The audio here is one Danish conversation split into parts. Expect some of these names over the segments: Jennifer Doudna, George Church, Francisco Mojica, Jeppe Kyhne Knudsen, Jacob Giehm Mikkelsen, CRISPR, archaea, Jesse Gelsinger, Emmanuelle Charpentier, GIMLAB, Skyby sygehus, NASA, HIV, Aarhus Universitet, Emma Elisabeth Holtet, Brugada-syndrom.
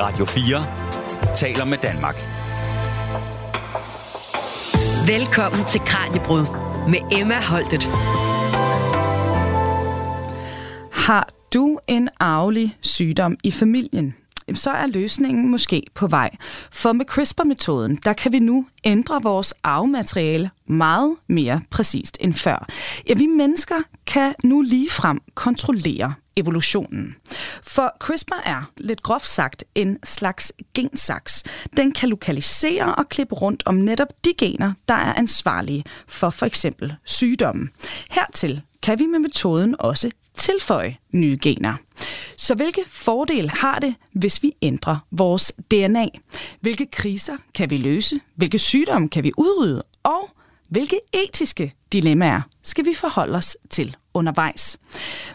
Radio 4 taler med Danmark. Velkommen til Kraniebrud med Emma Holtet. Har du en arvelig sygdom i familien? Så er løsningen måske på vej. For med CRISPR-metoden, der kan vi nu ændre vores arvemateriale meget mere præcist end før. Ja, vi mennesker kan nu ligefrem kontrollere evolutionen. For CRISPR er, lidt groft sagt, en slags gensaks. Den kan lokalisere og klippe rundt om netop de gener, der er ansvarlige for f.eks. sygdommen. Hertil kan vi med metoden også tilføje nye gener. Så hvilke fordele har det, hvis vi ændrer vores DNA? Hvilke kriser kan vi løse? Hvilke sygdomme kan vi udrydde? Og hvilke etiske dilemmaer skal vi forholde os til undervejs?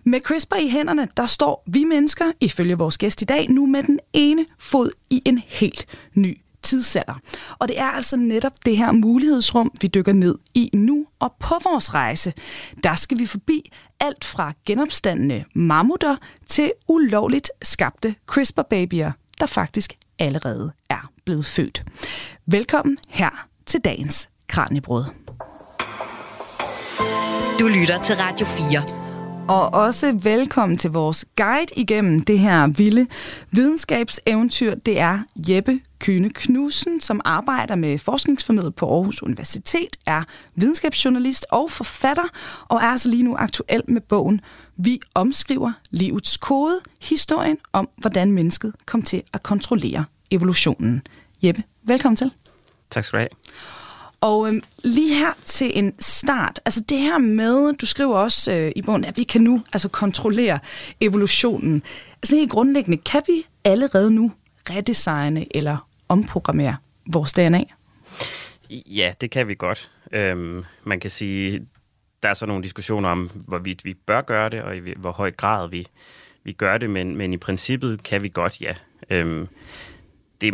Med CRISPR i hænderne, der står vi mennesker, ifølge vores gæst i dag, nu med den ene fod i en helt ny tidsalder. Og det er altså netop det her mulighedsrum, vi dykker ned i nu, og på vores rejse, der skal vi forbi alt fra genopstandende mammutter til ulovligt skabte CRISPR-babyer, der faktisk allerede er blevet født. Velkommen her til dagens Kraniebrød. Du lytter til Radio 4. Og også velkommen til vores guide igennem det her vilde videnskabseventyr. Det er Jeppe Kyhne Knudsen, som arbejder med forskningsformidlet på Aarhus Universitet, er videnskabsjournalist og forfatter, og er altså lige nu aktuel med bogen Vi omskriver livets kode, historien om, hvordan mennesket kom til at kontrollere evolutionen. Jeppe, velkommen til. Tak skal du have. Og lige her til en start, altså det her med, du skriver også i bogen, at vi kan nu altså kontrollere evolutionen. Altså helt grundlæggende, kan vi allerede nu redesigne eller omprogrammere vores DNA? Ja, det kan vi godt. Man kan sige, der er så nogle diskussioner om, hvorvidt vi bør gøre det, og i hvor høj grad vi gør det, men i princippet kan vi godt, ja. Det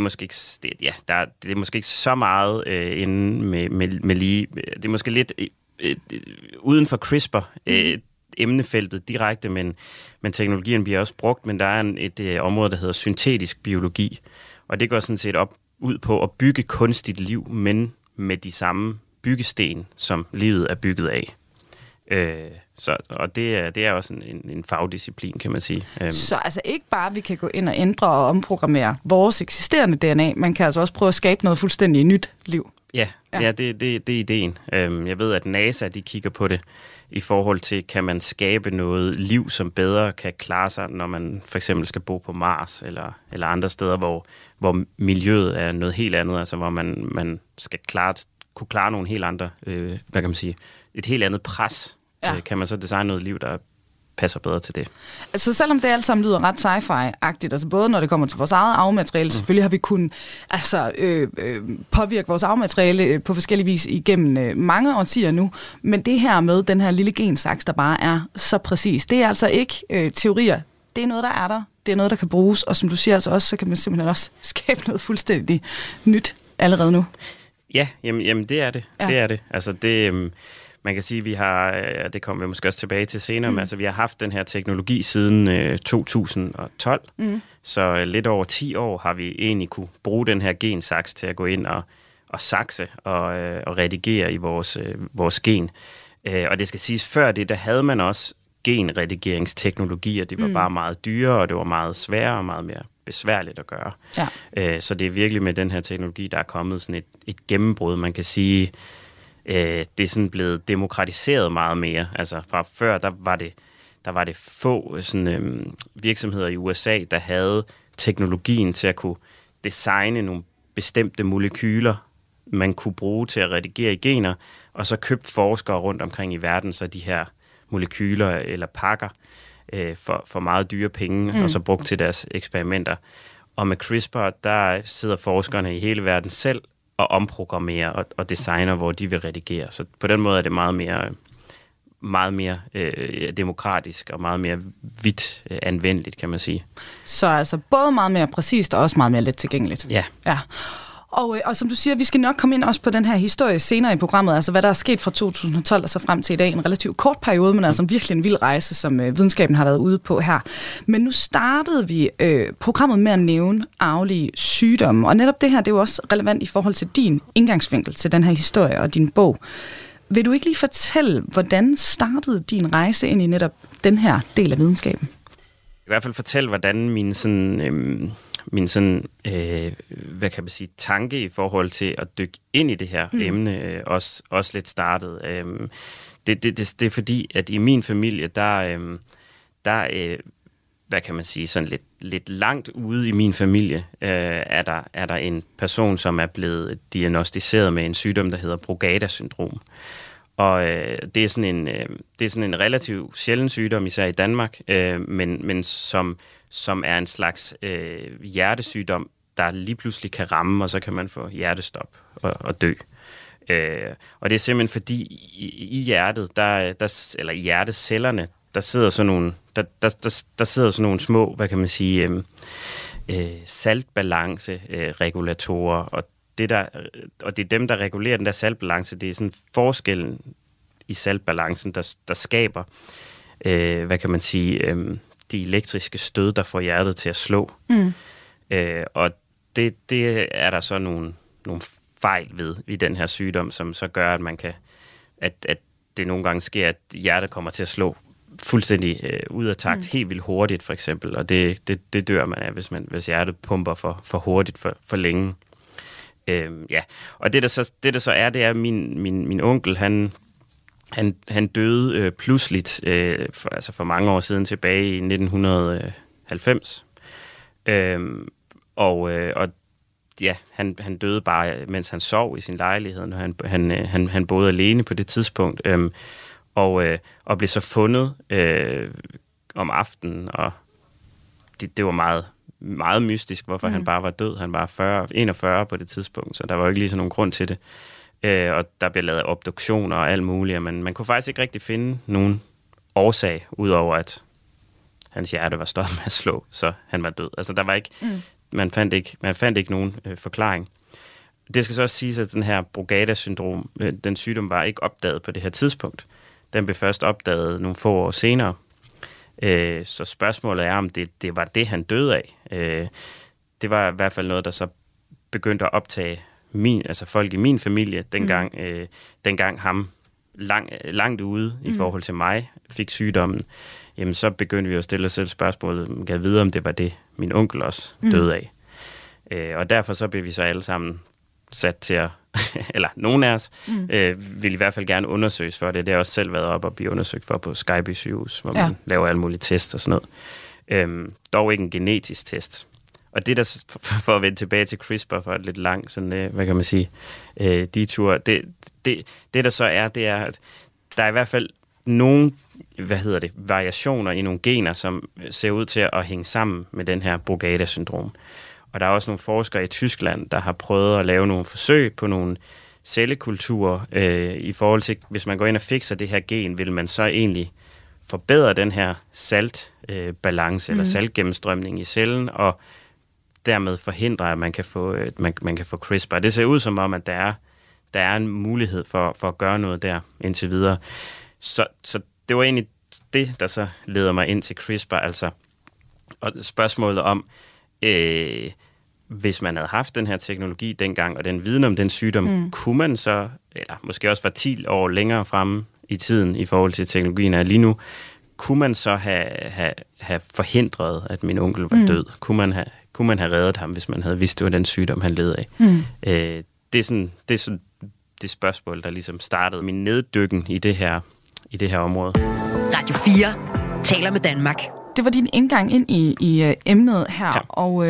er måske ikke så meget inde med lige. Det er måske lidt uden for CRISPR-emnefeltet direkte, men teknologien bliver også brugt. Men der er et område, der hedder syntetisk biologi, og det går sådan set ud på at bygge kunstigt liv, men med de samme byggesten, som livet er bygget af. Og det er også en fagdisciplin, kan man sige. Så altså ikke bare, at vi kan gå ind og ændre og omprogrammere vores eksisterende DNA, man kan altså også prøve at skabe noget fuldstændig nyt liv. Ja, det er ideen. Jeg ved, at NASA de kigger på det i forhold til, kan man skabe noget liv, som bedre kan klare sig, når man for eksempel skal bo på Mars eller andre steder, hvor miljøet er noget helt andet, altså hvor man skal kunne klare nogle helt andre, hvad kan man sige, et helt andet pres. Ja. Kan man så designe noget liv, der passer bedre til det? Altså selvom det alt sammen lyder ret sci-fi-agtigt, altså både når det kommer til vores eget arvemateriale, selvfølgelig har vi kunnet påvirke vores arvemateriale på forskellige vis igennem mange årtier nu, men det her med den her lille gensaks, der bare er så præcis, det er altså ikke teorier, det er noget, der er der, det er noget, der kan bruges, og som du siger altså også, så kan man simpelthen også skabe noget fuldstændig nyt allerede nu. Ja, jamen det er det. Ja. Det er det. Altså det, man kan sige, at vi har, det kommer vi måske også tilbage til senere, men altså vi har haft den her teknologi siden 2012, så lidt over 10 år har vi egentlig kunne bruge den her gensaks til at gå ind og sakse og redigere i vores gen. Og det skal siges, før det, der havde man også genredigeringsteknologier, det var bare meget dyrere, og det var meget sværere og meget mere besværligt at gøre. Ja. Så det er virkelig med den her teknologi, der er kommet sådan et gennembrud. Man kan sige, det er sådan blevet demokratiseret meget mere. Altså fra før, der var det få sådan, virksomheder i USA, der havde teknologien til at kunne designe nogle bestemte molekyler, man kunne bruge til at redigere i gener, og så købte forskere rundt omkring i verden så de her molekyler eller pakker for meget dyre penge, og så brugt til deres eksperimenter. Og med CRISPR, der sidder forskerne i hele verden selv og omprogrammerer og designer, hvor de vil redigere. Så på den måde er det meget mere demokratisk og meget mere vidt anvendeligt, kan man sige. Så altså både meget mere præcist og også meget mere let tilgængeligt. Ja. Og som du siger, vi skal nok komme ind også på den her historie senere i programmet, altså hvad der er sket fra 2012 og så frem til i dag, en relativt kort periode, men altså virkelig en vild rejse, som videnskaben har været ude på her. Men nu startede vi programmet med at nævne arvelige sygdomme, og netop det her, det er jo også relevant i forhold til din indgangsvinkel til den her historie og din bog. Vil du ikke lige fortælle, hvordan startede din rejse ind i netop den her del af videnskaben? I hvert fald fortælle, hvordan min tanke i forhold til at dykke ind i det her emne også lidt startede. Det er fordi, at i min familie, sådan lidt langt ude i min familie, er der en person, som er blevet diagnosticeret med en sygdom, der hedder Brugada-syndrom. Og det er sådan en relativt sjælden sygdom, især i Danmark, men som er en slags hjertesygdom, der lige pludselig kan ramme, og så kan man få hjertestop og dø. Og det er simpelthen fordi, i hjertet, eller i hjertecellerne, der sidder sådan nogle små, saltbalanceregulatorer, og det er dem, der regulerer den der saltbalance. Det er sådan forskellen i saltbalancen, der skaber, de elektriske stød, der får hjertet til at slå. Og det er der så nogle fejl ved i den her sygdom, som så gør, at man kan, at det nogle gange sker, at hjertet kommer til at slå fuldstændig ud af takt, helt vildt hurtigt for eksempel, og det dør man af, hvis hjertet pumper for hurtigt, for længe. Og det der så er min onkel, han døde pludseligt, for mange år siden, tilbage i 1990. Han døde bare, mens han sov i sin lejlighed, når han boede alene på det tidspunkt, og blev så fundet om aftenen, og det var meget, meget mystisk, hvorfor han bare var død. Han var 41 på det tidspunkt, så der var jo ikke lige sådan nogen grund til det. Og der blev lavet obduktioner og alt muligt, men man kunne faktisk ikke rigtig finde nogen årsag, udover at hans hjerte var stoppet med at slå, så han var død. Altså der var ikke, man fandt ikke nogen forklaring. Det skal så også siges, at den her Brugada-syndrom, den sygdom var ikke opdaget på det her tidspunkt. Den blev først opdaget nogle få år senere. Så spørgsmålet er, om det var det, han døde af. Det var i hvert fald noget, der så begyndte at optage folk i min familie, dengang ham langt ude i forhold til mig fik sygdommen. Jamen, så begyndte vi at stille os selv spørgsmålet, om jeg kan vide, om det var det, min onkel også døde af. Og derfor så blev vi så alle sammen sat til at, eller nogen af os, vil i hvert fald gerne undersøges for det. Det har også selv været op og blive undersøgt for på Skyby sygehus, hvor man laver alle mulige tests og sådan noget. Dog ikke en genetisk test. Og det der, for at vende tilbage til CRISPR for et lidt langt, sådan, detur, det der så er, det er, at der er i hvert fald nogle, variationer i nogle gener, som ser ud til at hænge sammen med den her Brugada-syndrom. Og der er også nogle forskere i Tyskland, der har prøvet at lave nogle forsøg på nogle cellekulturer i forhold til, hvis man går ind og fikser det her gen, vil man så egentlig forbedre den her saltbalance eller saltgennemstrømning i cellen, og dermed forhindre, at man kan få CRISPR. Det ser ud som om, at der er en mulighed for at gøre noget der indtil videre. Så det var egentlig det, der så leder mig ind til CRISPR, altså. Og spørgsmålet om, hvis man havde haft den her teknologi dengang, og den viden om den sygdom, kunne man så, eller måske også var 10 år længere fremme i tiden i forhold til teknologien er lige nu, kunne man så have forhindret, at min onkel var død? Kunne man have reddet ham, hvis man havde vidst, det var den sygdom, han led af? Det er sådan det spørgsmål, der ligesom startede min neddykken i det her område. Radio 4 taler med Danmark. Det var din indgang ind i emnet her, og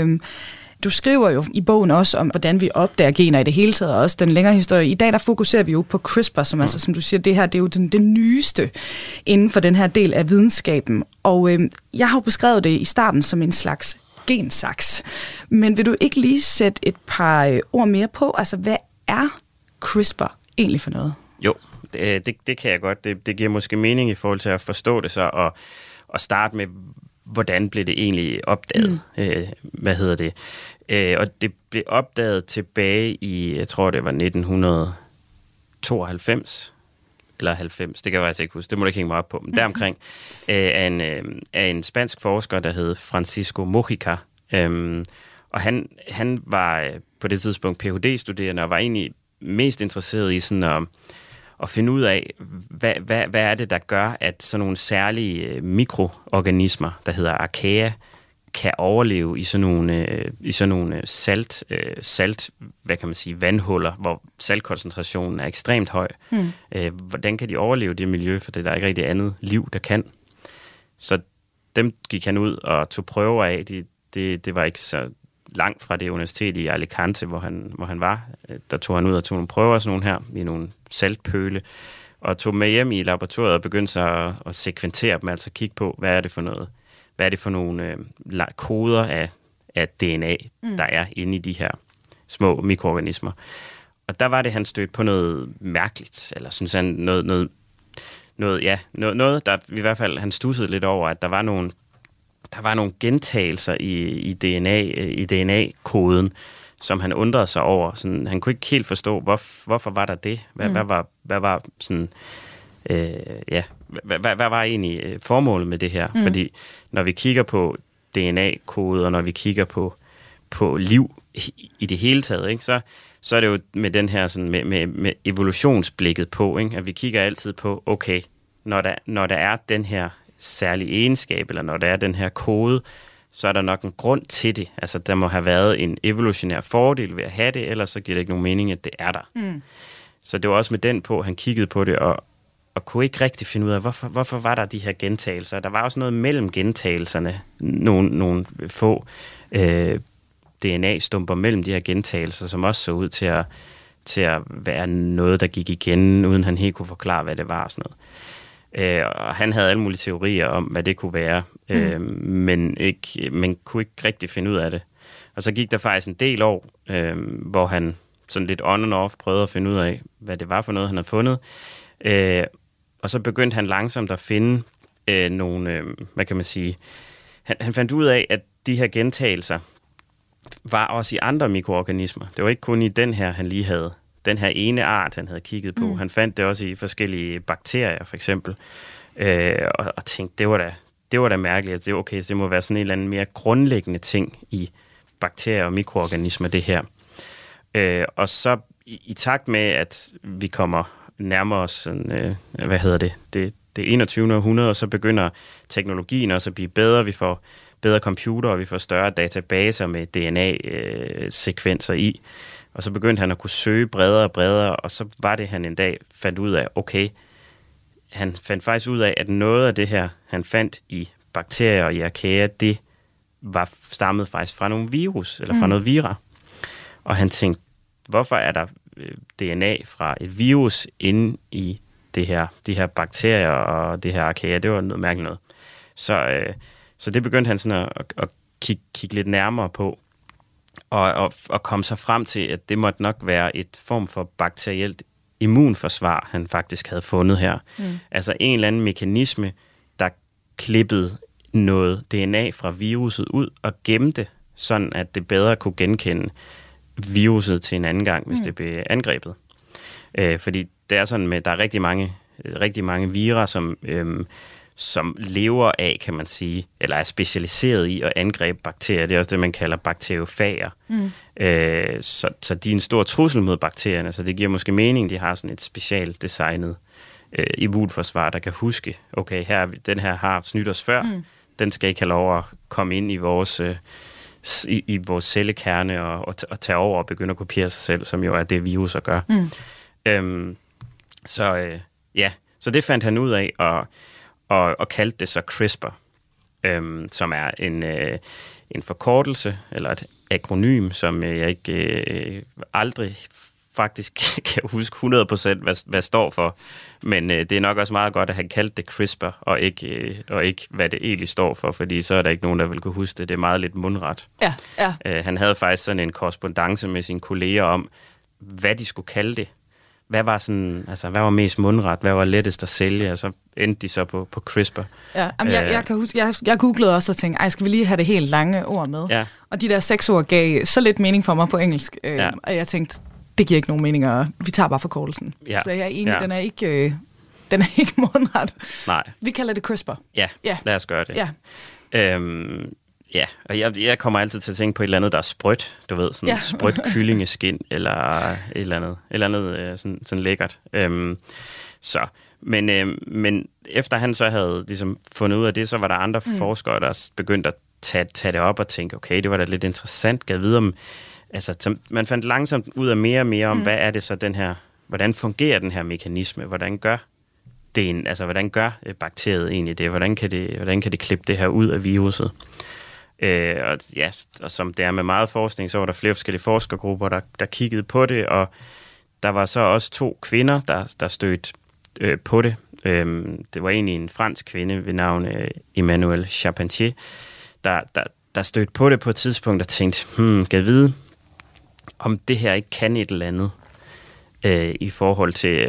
du skriver jo i bogen også om, hvordan vi opdager gener i det hele taget, og også den længere historie. I dag, der fokuserer vi jo på CRISPR, som altså, som du siger, det her, det er jo den nyeste inden for den her del af videnskaben. Og jeg har jo beskrevet det i starten som en slags gensaks. Men vil du ikke lige sætte et par ord mere på? Altså, hvad er CRISPR egentlig for noget? Jo, det kan jeg godt. Det giver måske mening i forhold til at forstå det så, og starte med, hvordan blev det egentlig opdaget? Og det blev opdaget tilbage i, jeg tror det var 1992 eller 90, det kan jeg faktisk ikke huske, det må du ikke hænge mig op på, men deromkring, af en spansk forsker, der hed Francisco Mojica, og han var på det tidspunkt Ph.D.-studerende og var egentlig mest interesseret i sådan at finde ud af, hvad er det, der gør, at sådan nogle særlige mikroorganismer, der hedder archaea, kan overleve i sådan nogle vandhuller, hvor saltkoncentrationen er ekstremt høj. Hvordan kan de overleve det miljø, for det er der ikke rigtig andet liv, der kan. Så dem gik han ud og tog prøver af. Det var ikke så langt fra det universitet i Alicante, hvor han var. Der tog han ud og tog nogle prøver af sådan nogle her, i nogle saltpøle, og tog med hjem i laboratoriet og begyndte så at sekventere dem, altså kigge på, hvad er det for nogle koder af DNA, der er inde i de her små mikroorganismer. Og der var det, han stødte på noget mærkeligt, eller synes han noget der i hvert fald, han stussede lidt over, at der var nogle gentagelser i DNA-koden, som han undrede sig over. Sådan, han kunne ikke helt forstå, hvorfor var der det? Hvad var egentlig formålet med det her? Fordi når vi kigger på DNA-koder, og når vi kigger på liv i det hele taget, ikke, så er det jo med den her sådan, med evolutionsblikket på, ikke, at vi kigger altid på, okay, når der er den her særlige egenskab, eller når der er den her kode, så er der nok en grund til det. Altså, der må have været en evolutionær fordel ved at have det, ellers så giver det ikke nogen mening, at det er der. Så det var også med den på, han kiggede på det, og kunne ikke rigtig finde ud af, hvorfor var der de her gentagelser. Der var også noget mellem gentagelserne, nogle få DNA-stumper mellem de her gentagelser, som også så ud til at være noget, der gik igen, uden han helt kunne forklare, hvad det var og sådan noget. Og han havde alle mulige teorier om, hvad det kunne være, men kunne ikke rigtig finde ud af det. Og så gik der faktisk en del år, hvor han sådan lidt on and off prøvede at finde ud af, hvad det var for noget, han havde fundet. Og så begyndte han langsomt at finde nogle, hvad kan man sige, han fandt ud af, at de her gentagelser var også i andre mikroorganismer. Det var ikke kun i den her, han lige havde. Den her ene art, han havde kigget på. Han fandt det også i forskellige bakterier, for eksempel. Og tænkte, det var da mærkeligt. Altså, okay, så det må være sådan en eller anden mere grundlæggende ting i bakterier og mikroorganismer, det her. Og så i takt med, at vi kommer nærmere os sådan, det 21. århundrede, og så begynder teknologien også at blive bedre. Vi får bedre computere, og vi får større databaser med DNA-sekvenser i. Og så begyndte han at kunne søge bredere og bredere, og så var det, han en dag fandt ud af, okay, han fandt faktisk ud af, at noget af det her, han fandt i bakterier og i archaea, det var stammet faktisk fra nogle virus, eller fra noget vira. Og han tænkte, hvorfor er der DNA fra et virus inde i de her bakterier og det her archaea? Det var noget mærkeligt noget. Så det begyndte han sådan at kigge lidt nærmere på. Og kom så frem til, at det måtte nok være et form for bakterielt immunforsvar, han faktisk havde fundet her. Altså en eller anden mekanisme, der klippede noget DNA fra viruset ud og gemte, sådan at det bedre kunne genkende viruset til en anden gang, hvis det blev angrebet. Fordi det er sådan, at der er rigtig mange vira, som lever af, kan man sige, eller er specialiseret i at angribe bakterier. Det er også det, man kalder bakteriofager. Så de er en stor trussel mod bakterierne, så det giver måske mening, de har sådan et specielt designet immunforsvar, der kan huske, okay, den her har snydt os før, den skal ikke have lov at komme ind i vores cellekerne og tage over og begynde at kopiere sig selv, som jo er det, viruser gør. Så det fandt han ud af, og kaldte det så CRISPR, som er en forkortelse, eller et akronym, som jeg ikke aldrig faktisk kan huske 100%, hvad står for. Men det er nok også meget godt, at han kaldte det CRISPR, og ikke hvad det egentlig står for, fordi så er der ikke nogen, der vil kunne huske det. Det er meget lidt mundret. Ja. Han havde faktisk sådan en korrespondance med sine kolleger om, hvad de skulle kalde det. hvad var sådan, altså hvad var mest mundret, hvad var lettest at sælge, og så endte de så på CRISPR. Ja, jeg kan huske, jeg googlede også og tænkte, skal vi lige have det helt lange ord med? Ja. Og de der 6 ord gav så lidt mening for mig på engelsk, og jeg tænkte, det giver ikke nogen mening, og vi tager bare forkortelsen. Ja. Så jeg er enig, den er ikke mundret. Nej. Vi kalder det CRISPR. Ja, lad os gøre det. Ja. Ja, og jeg kommer altid til at tænke på et eller andet, der er sprødt, du ved, sådan sprødt kyllingeskind, eller et eller andet sådan lækkert. Men efter han så havde ligesom fundet ud af det, så var der andre forskere, der begyndte at tage det op og tænke, okay, det var da lidt interessant, gad vide om, altså man fandt langsomt ud af mere og mere om, hvad er det så den her, hvordan fungerer den her mekanisme, hvordan gør bakteriet egentlig det, hvordan kan det klippe det her ud af viruset? Og som det er med meget forskning, så var der flere forskellige forskergrupper, der kiggede på det, og der var så også 2 kvinder, der stødte på det. Det var egentlig en fransk kvinde ved navn Emmanuelle Charpentier, der stødte på det på et tidspunkt og tænkte, kan jeg vide, om det her ikke kan et eller andet i forhold til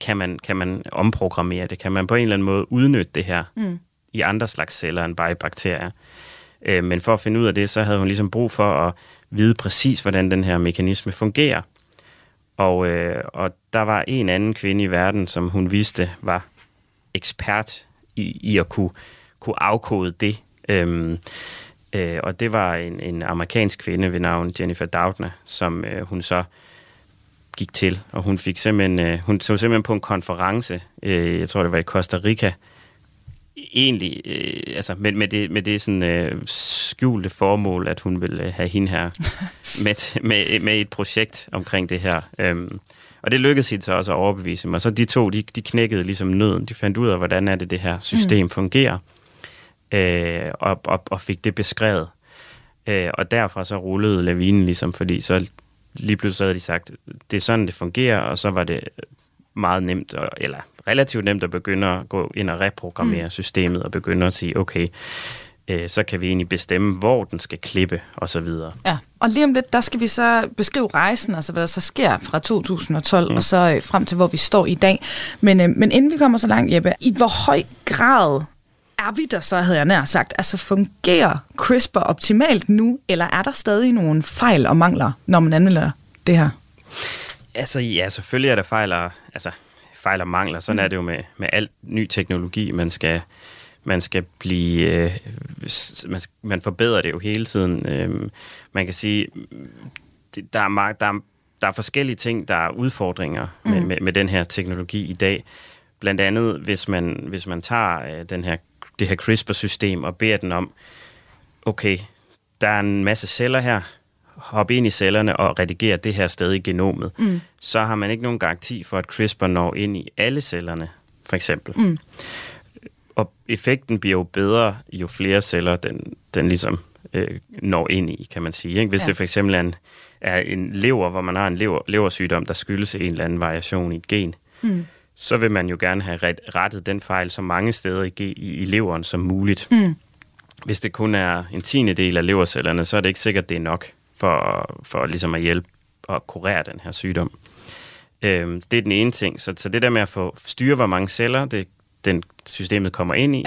kan man omprogrammere det, kan man på en eller anden måde udnytte det her i andre slags celler end bare i bakterier. Men for at finde ud af det, så havde hun ligesom brug for at vide præcis, hvordan den her mekanisme fungerer. Og der var en anden kvinde i verden, som hun vidste var ekspert i at kunne afkode det. Og det var en amerikansk kvinde ved navn Jennifer Doudna, som hun så gik til. Og hun fik simpelthen på en konference, jeg tror det var i Costa Rica, egentlig med det sådan skjulte formål, at hun ville have hende her med et projekt omkring det her. Og det lykkedes hende så også at overbevise mig. Så de to, de knækkede ligesom nøden. De fandt ud af, hvordan er det her system fungerer, og fik det beskrevet. Og derfra så rullede lavinen ligesom, fordi så lige pludselig havde de sagt, det er sådan, det fungerer, og så var det meget nemt, eller relativt nemt at begynde at gå ind og reprogrammere systemet og begynde at sige, okay, så kan vi egentlig bestemme, hvor den skal klippe og så videre. Ja, og lige om lidt, der skal vi så beskrive rejsen, altså hvad der så sker fra 2012 og så frem til, hvor vi står i dag. Men inden vi kommer så langt, Jeppe, i hvor høj grad er vi der så, havde jeg nær sagt? Altså fungerer CRISPR optimalt nu, eller er der stadig nogle fejl og mangler, når man anvender det her? Altså ja, selvfølgelig er der fejl og mangler. Sådan er det jo med alt ny teknologi. Man forbedrer det jo hele tiden. Man kan sige, der er forskellige ting, der er udfordringer med den her teknologi i dag. Blandt andet, hvis man tager det her CRISPR-system og beder den om, okay, der er en masse celler her, hoppe ind i cellerne og redigere det her sted i genomet, så har man ikke nogen garanti for, at CRISPR når ind i alle cellerne, for eksempel. Og effekten bliver jo bedre, jo flere celler den ligesom når ind i, kan man sige. Ikke? Hvis det for eksempel er en lever, hvor man har en leversygdom, der skyldes en eller anden variation i et gen, så vil man jo gerne have rettet den fejl så mange steder i leveren som muligt. Hvis det kun er en 10. del af levercellerne, så er det ikke sikkert, det er nok for ligesom at hjælpe og kurere den her sygdom. Det er den ene ting. Så det der med at få styre, hvor mange celler den systemet kommer ind i,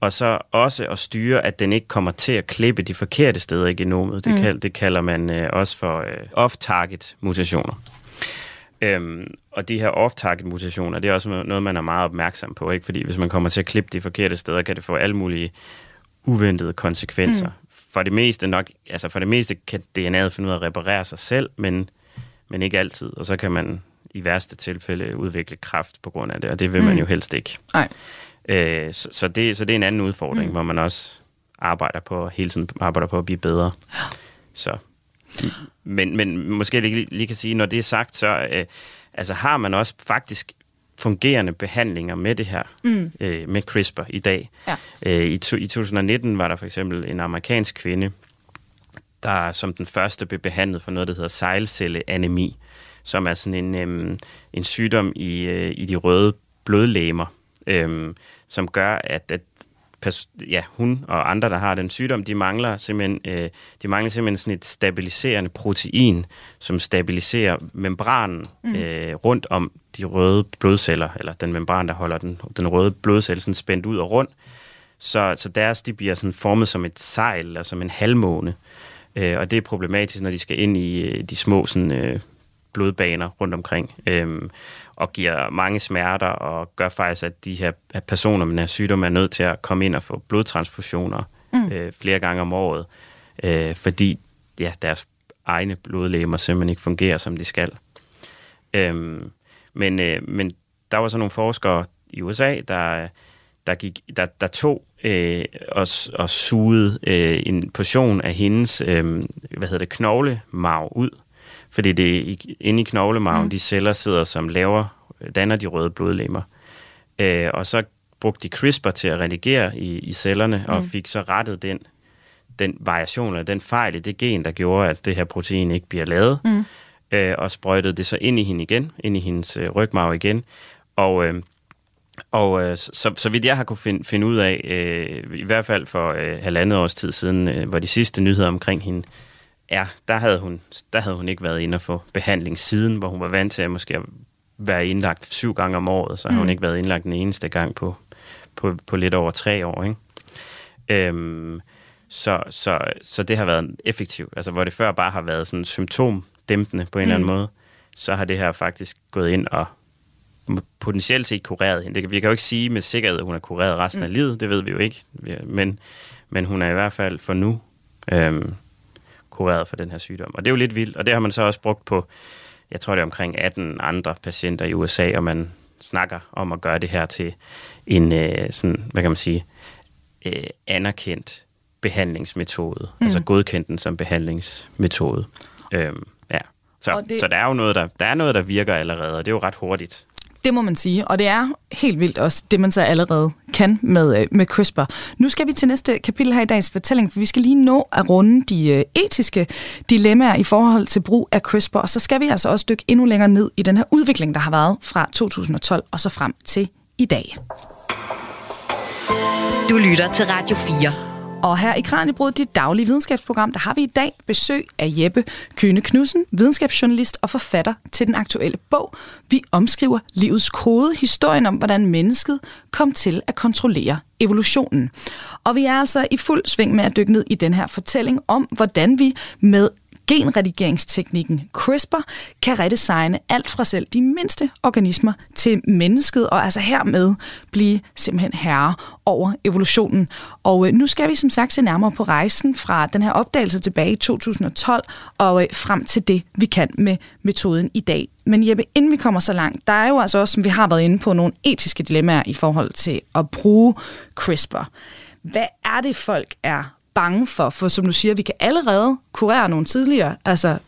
og så også at styre, at den ikke kommer til at klippe de forkerte steder i genomet. Det kalder man også for off-target mutationer. Og de her off-target mutationer, det er også noget, man er meget opmærksom på, ikke? Fordi hvis man kommer til at klippe de forkerte steder, kan det få alle mulige uventede konsekvenser. For det meste kan DNA'et finde ud af at reparere sig selv, men ikke altid. Og så kan man i værste tilfælde udvikle kræft på grund af det, og det vil man jo helst ikke. Så det er en anden udfordring, hvor man også hele tiden arbejder på at blive bedre. Så. Men måske lige kan sige, når det er sagt, så har man også faktisk fungerende behandlinger med det her, med CRISPR i dag. Ja. I 2019 var der for eksempel en amerikansk kvinde, der som den første blev behandlet for noget, der hedder sejlcelleanemi, som er sådan en sygdom i de røde blodlegemer, som gør, at hun og andre, der har den sygdom, de mangler simpelthen sådan et stabiliserende protein, som stabiliserer membranen rundt om de røde blodceller, eller den membran, der holder den røde blodcelle sådan spændt ud og rundt. Så deres, de bliver sådan formet som et sejl, eller som en halvmåne. Og det er problematisk, når de skal ind i de små sådan, blodbaner rundt omkring, og giver mange smerter, og gør faktisk, at de her personer med den her sygdom er nødt til at komme ind og få blodtransfusioner flere gange om året, fordi deres egne blodlegemer simpelthen ikke fungerer, som de skal. Men der var så nogle forskere i USA, der tog og sugede en portion af hendes knoglemarv ud, fordi det inde i knoglemarven, de celler sidder, som danner de røde blodlegemer. Og så brugte de CRISPR til at redigere i cellerne, og fik så rettet den variation, eller den fejl i det gen, der gjorde, at det her protein ikke bliver lavet, og sprøjtede det så ind i hende igen, ind i hendes rygmarv igen, og så vidt jeg har kunne finde ud af, i hvert fald for 1,5 års tid siden, hvor de sidste nyheder omkring hende, der havde hun ikke været inde og få behandling siden, hvor hun var vant til at måske være indlagt 7 gange om året, så har hun ikke været indlagt den eneste gang på lidt over 3 år, ikke? Så det har været effektivt. Altså hvor det før bare har været sådan symptomdæmpende på en eller anden måde, så har det her faktisk gået ind og potentielt set kureret hende. Vi kan jo ikke sige med sikkerhed, at hun er kureret resten af livet, det ved vi jo ikke, men hun er i hvert fald for nu kureret for den her sygdom. Og det er jo lidt vildt, og det har man så også brugt på, jeg tror det er omkring 18 andre patienter i USA, og man snakker om at gøre det her til en sådan, hvad kan man sige, anerkendt behandlingsmetode, altså godkendt den som behandlingsmetode. Så der er jo noget, der virker allerede, og det er jo ret hurtigt. Det må man sige, og det er helt vildt også, det man så allerede kan med CRISPR. Nu skal vi til næste kapitel her i dagens fortælling, for vi skal lige nå at runde de etiske dilemmaer i forhold til brug af CRISPR, og så skal vi altså også dykke endnu længere ned i den her udvikling, der har været fra 2012 og så frem til i dag. Du lytter til Radio 4. Og her i Kraniebrud, dit daglige videnskabsprogram, der har vi i dag besøg af Jeppe Kyhne Knudsen, videnskabsjournalist og forfatter til den aktuelle bog. Vi omskriver livets kode, historien om, hvordan mennesket kom til at kontrollere evolutionen. Og vi er altså i fuld sving med at dykke ned i den her fortælling om, hvordan vi med genredigeringsteknikken CRISPR kan redesigne alt fra selv de mindste organismer til mennesket, og altså hermed blive simpelthen herre over evolutionen. Og nu skal vi som sagt se nærmere på rejsen fra den her opdagelse tilbage i 2012 og frem til det, vi kan med metoden i dag. Men Jeppe, inden vi kommer så langt, der er jo altså også, som vi har været inde på, nogle etiske dilemmaer i forhold til at bruge CRISPR. Hvad er det, folk er bange for som du siger, vi kan allerede kurere nogle tidligere, altså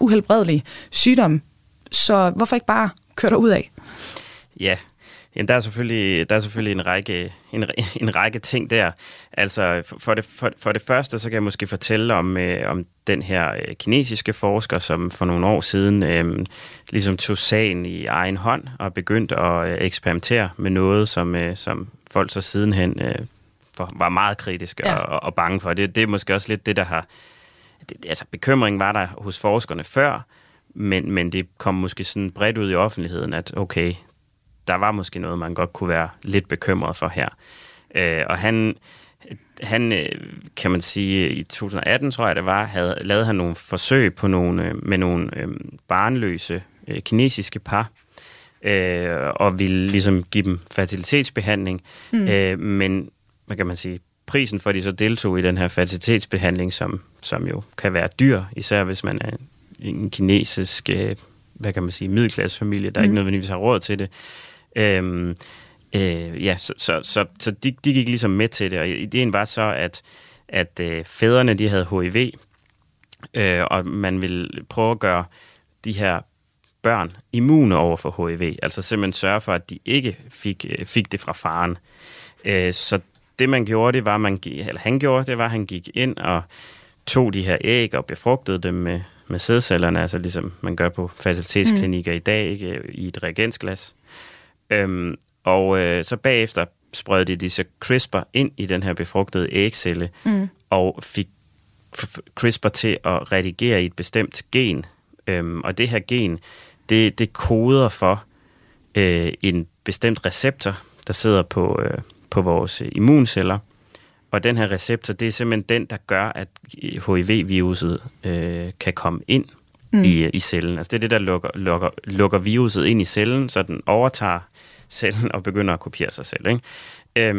uhelbredelige sygdomme, så hvorfor ikke bare køre derud af? Ja, jamen, der er selvfølgelig en række ting der. Altså for det første, så kan jeg måske fortælle om den her kinesiske forsker, som for nogle år siden ligesom tog sagen i egen hånd og begyndte at eksperimentere med noget, som folk så sidenhen var meget kritisk og bange for. Det er måske også lidt det, der har... Altså, bekymringen var der hos forskerne før, men det kom måske sådan bredt ud i offentligheden, at okay, der var måske noget, man godt kunne være lidt bekymret for her. Og han, kan man sige, i 2018, tror jeg det var, lavede han nogle forsøg på med nogle barnløse kinesiske par, og ville ligesom give dem fertilitetsbehandling, men hvad kan man sige, prisen for, at de så deltog i den her fertilitetsbehandling, som jo kan være dyr, især hvis man er en kinesisk, hvad kan man sige, middelklassefamilie, der ikke nødvendigvis har råd til det. Så de gik ligesom med til det, og ideen var så, at fædrene, de havde HIV, og man ville prøve at gøre de her børn immune over for HIV, altså simpelthen sørge for, at de ikke fik det fra faren. Så det man gjorde, han gik ind og tog de her æg og befrugtede dem med sædcellerne, altså ligesom man gør på fertilitetsklinikker i dag, ikke, i et reagensglas. Så bagefter sprøjtede de så CRISPR ind i den her befrugtede ægcelle, og fik CRISPR til at redigere i et bestemt gen. Og det her gen, det koder for en bestemt receptor, der sidder på vores immunceller. Og den her receptor, det er simpelthen den, der gør, at HIV-viruset kan komme ind i cellen. Altså det er det, der lukker viruset ind i cellen, så den overtager cellen og begynder at kopiere sig selv. Ikke?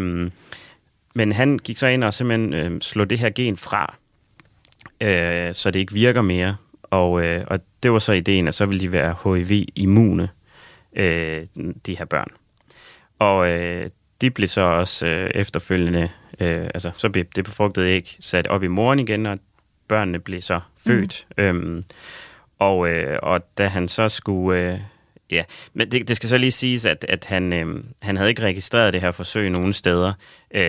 Men han gik så ind og simpelthen slog det her gen fra, så det ikke virker mere. Og det var så ideen, at så ville de være HIV-immune, de her børn. Og de blev så også efterfølgende, så blev det befrugtede æg sat op i moren igen, og børnene blev så født. Og da han så skulle... men det skal så lige siges, at han havde ikke registreret det her forsøg nogen steder,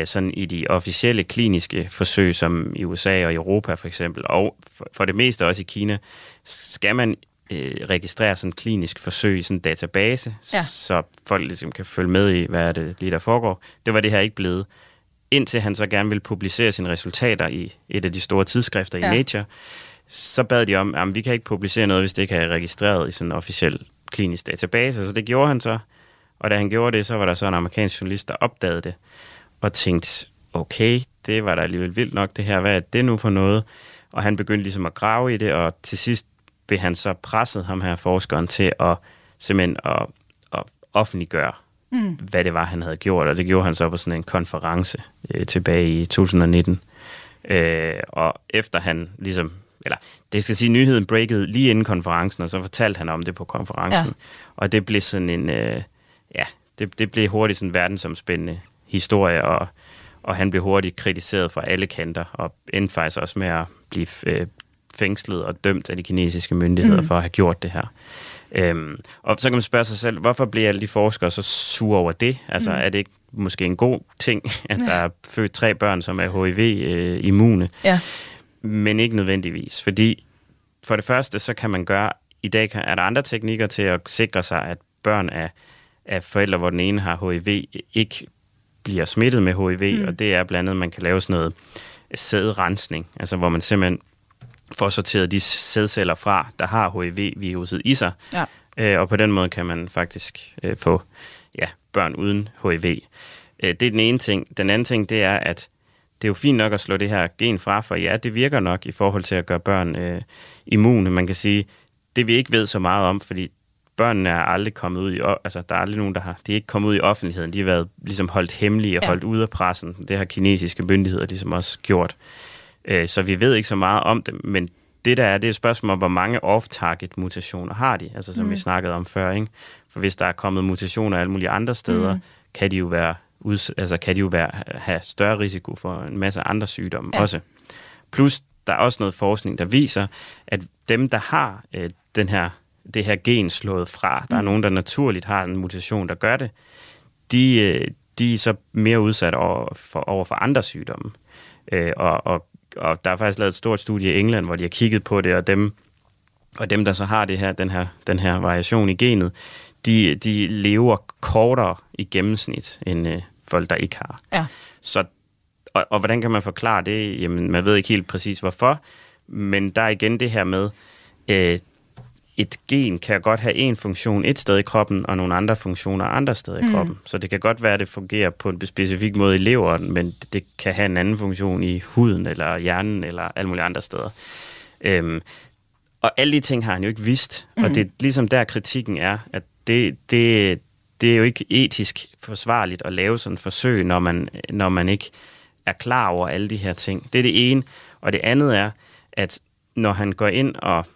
sådan i de officielle kliniske forsøg, som i USA og Europa for eksempel, og for det meste også i Kina, skal man registrere sådan et klinisk forsøg i sådan en database, så folk ligesom kan følge med i, hvad det lige der foregår. Det var det her ikke blevet, indtil han så gerne ville publicere sine resultater i et af de store tidsskrifter i Nature. Så bad de om, at vi kan ikke publicere noget, hvis det ikke er registreret i sådan en officiel klinisk database, så det gjorde han så. Og da han gjorde det, så var der så en amerikansk journalist, der opdagede det, og tænkte, okay, det var da alligevel vildt nok det her, hvad er det nu for noget? Og han begyndte ligesom at grave i det, og til sidst blev han så presset, ham her forskeren, til at simpelthen at offentliggøre, hvad det var, han havde gjort, og det gjorde han så på sådan en konference tilbage i 2019. Og efter han ligesom... Eller, det skal sige, nyheden breakede lige inden konferencen, og så fortalte han om det på konferencen. Og det blev sådan en... det blev hurtigt sådan en verdensomspændende historie, og han blev hurtigt kritiseret fra alle kanter, og endte faktisk også med at blive fængslet og dømt af de kinesiske myndigheder for at have gjort det her. Og så kan man spørge sig selv, hvorfor bliver alle de forskere så sure over det? Altså, er det ikke måske en god ting, at der er født 3 børn, som er HIV-immune? Men ikke nødvendigvis, fordi for det første, så kan man gøre, i dag er der andre teknikker til at sikre sig, at børn af forældre, hvor den ene har HIV, ikke bliver smittet med HIV, og det er blandt andet, man kan lave sådan noget sædrensning, altså hvor man simpelthen får sorteret de sædceller fra, der har HIV-viruset i sig, og på den måde kan man faktisk få børn uden HIV. Det er den ene ting. Den anden ting, det er, at det er jo fint nok at slå det her gen fra, for det virker nok i forhold til at gøre børn immune. Man kan sige, det vi ikke ved så meget om, fordi børnene er aldrig kommet ud i... Altså, der er aldrig nogen, de er ikke kommet ud i offentligheden. De har været ligesom holdt hemmelige og holdt ude af pressen. Det har kinesiske myndigheder ligesom også gjort. Så vi ved ikke så meget om dem, men det er et spørgsmål om, hvor mange off-target mutationer har de, altså som vi snakkede om før, ikke? For hvis der er kommet mutationer alle mulige andre steder, kan de jo være... have større risiko for en masse andre sygdomme også. Plus, der er også noget forskning, der viser, at dem, der har det her gen slået fra, der er nogen, der naturligt har en mutation, der gør det, de er så mere udsat over for andre sygdomme. Og der er faktisk lavet et stort studie i England, hvor de har kigget på det, og dem der så har den her variation i genet, de lever kortere i gennemsnit, end folk, der ikke har. Så, og hvordan kan man forklare det? Jamen, man ved ikke helt præcis, hvorfor. Men der er igen det her med, et gen kan godt have en funktion et sted i kroppen, og nogle andre funktioner andre steder i kroppen. Så det kan godt være, at det fungerer på en specifik måde i leveren, men det kan have en anden funktion i huden, eller hjernen, eller alle mulige andre steder. Og alle de ting har han jo ikke vidst. Og det er ligesom der kritikken er, at det er jo ikke etisk forsvarligt at lave sådan et forsøg, når man ikke er klar over alle de her ting. Det er det ene. Og det andet er, at når han går ind og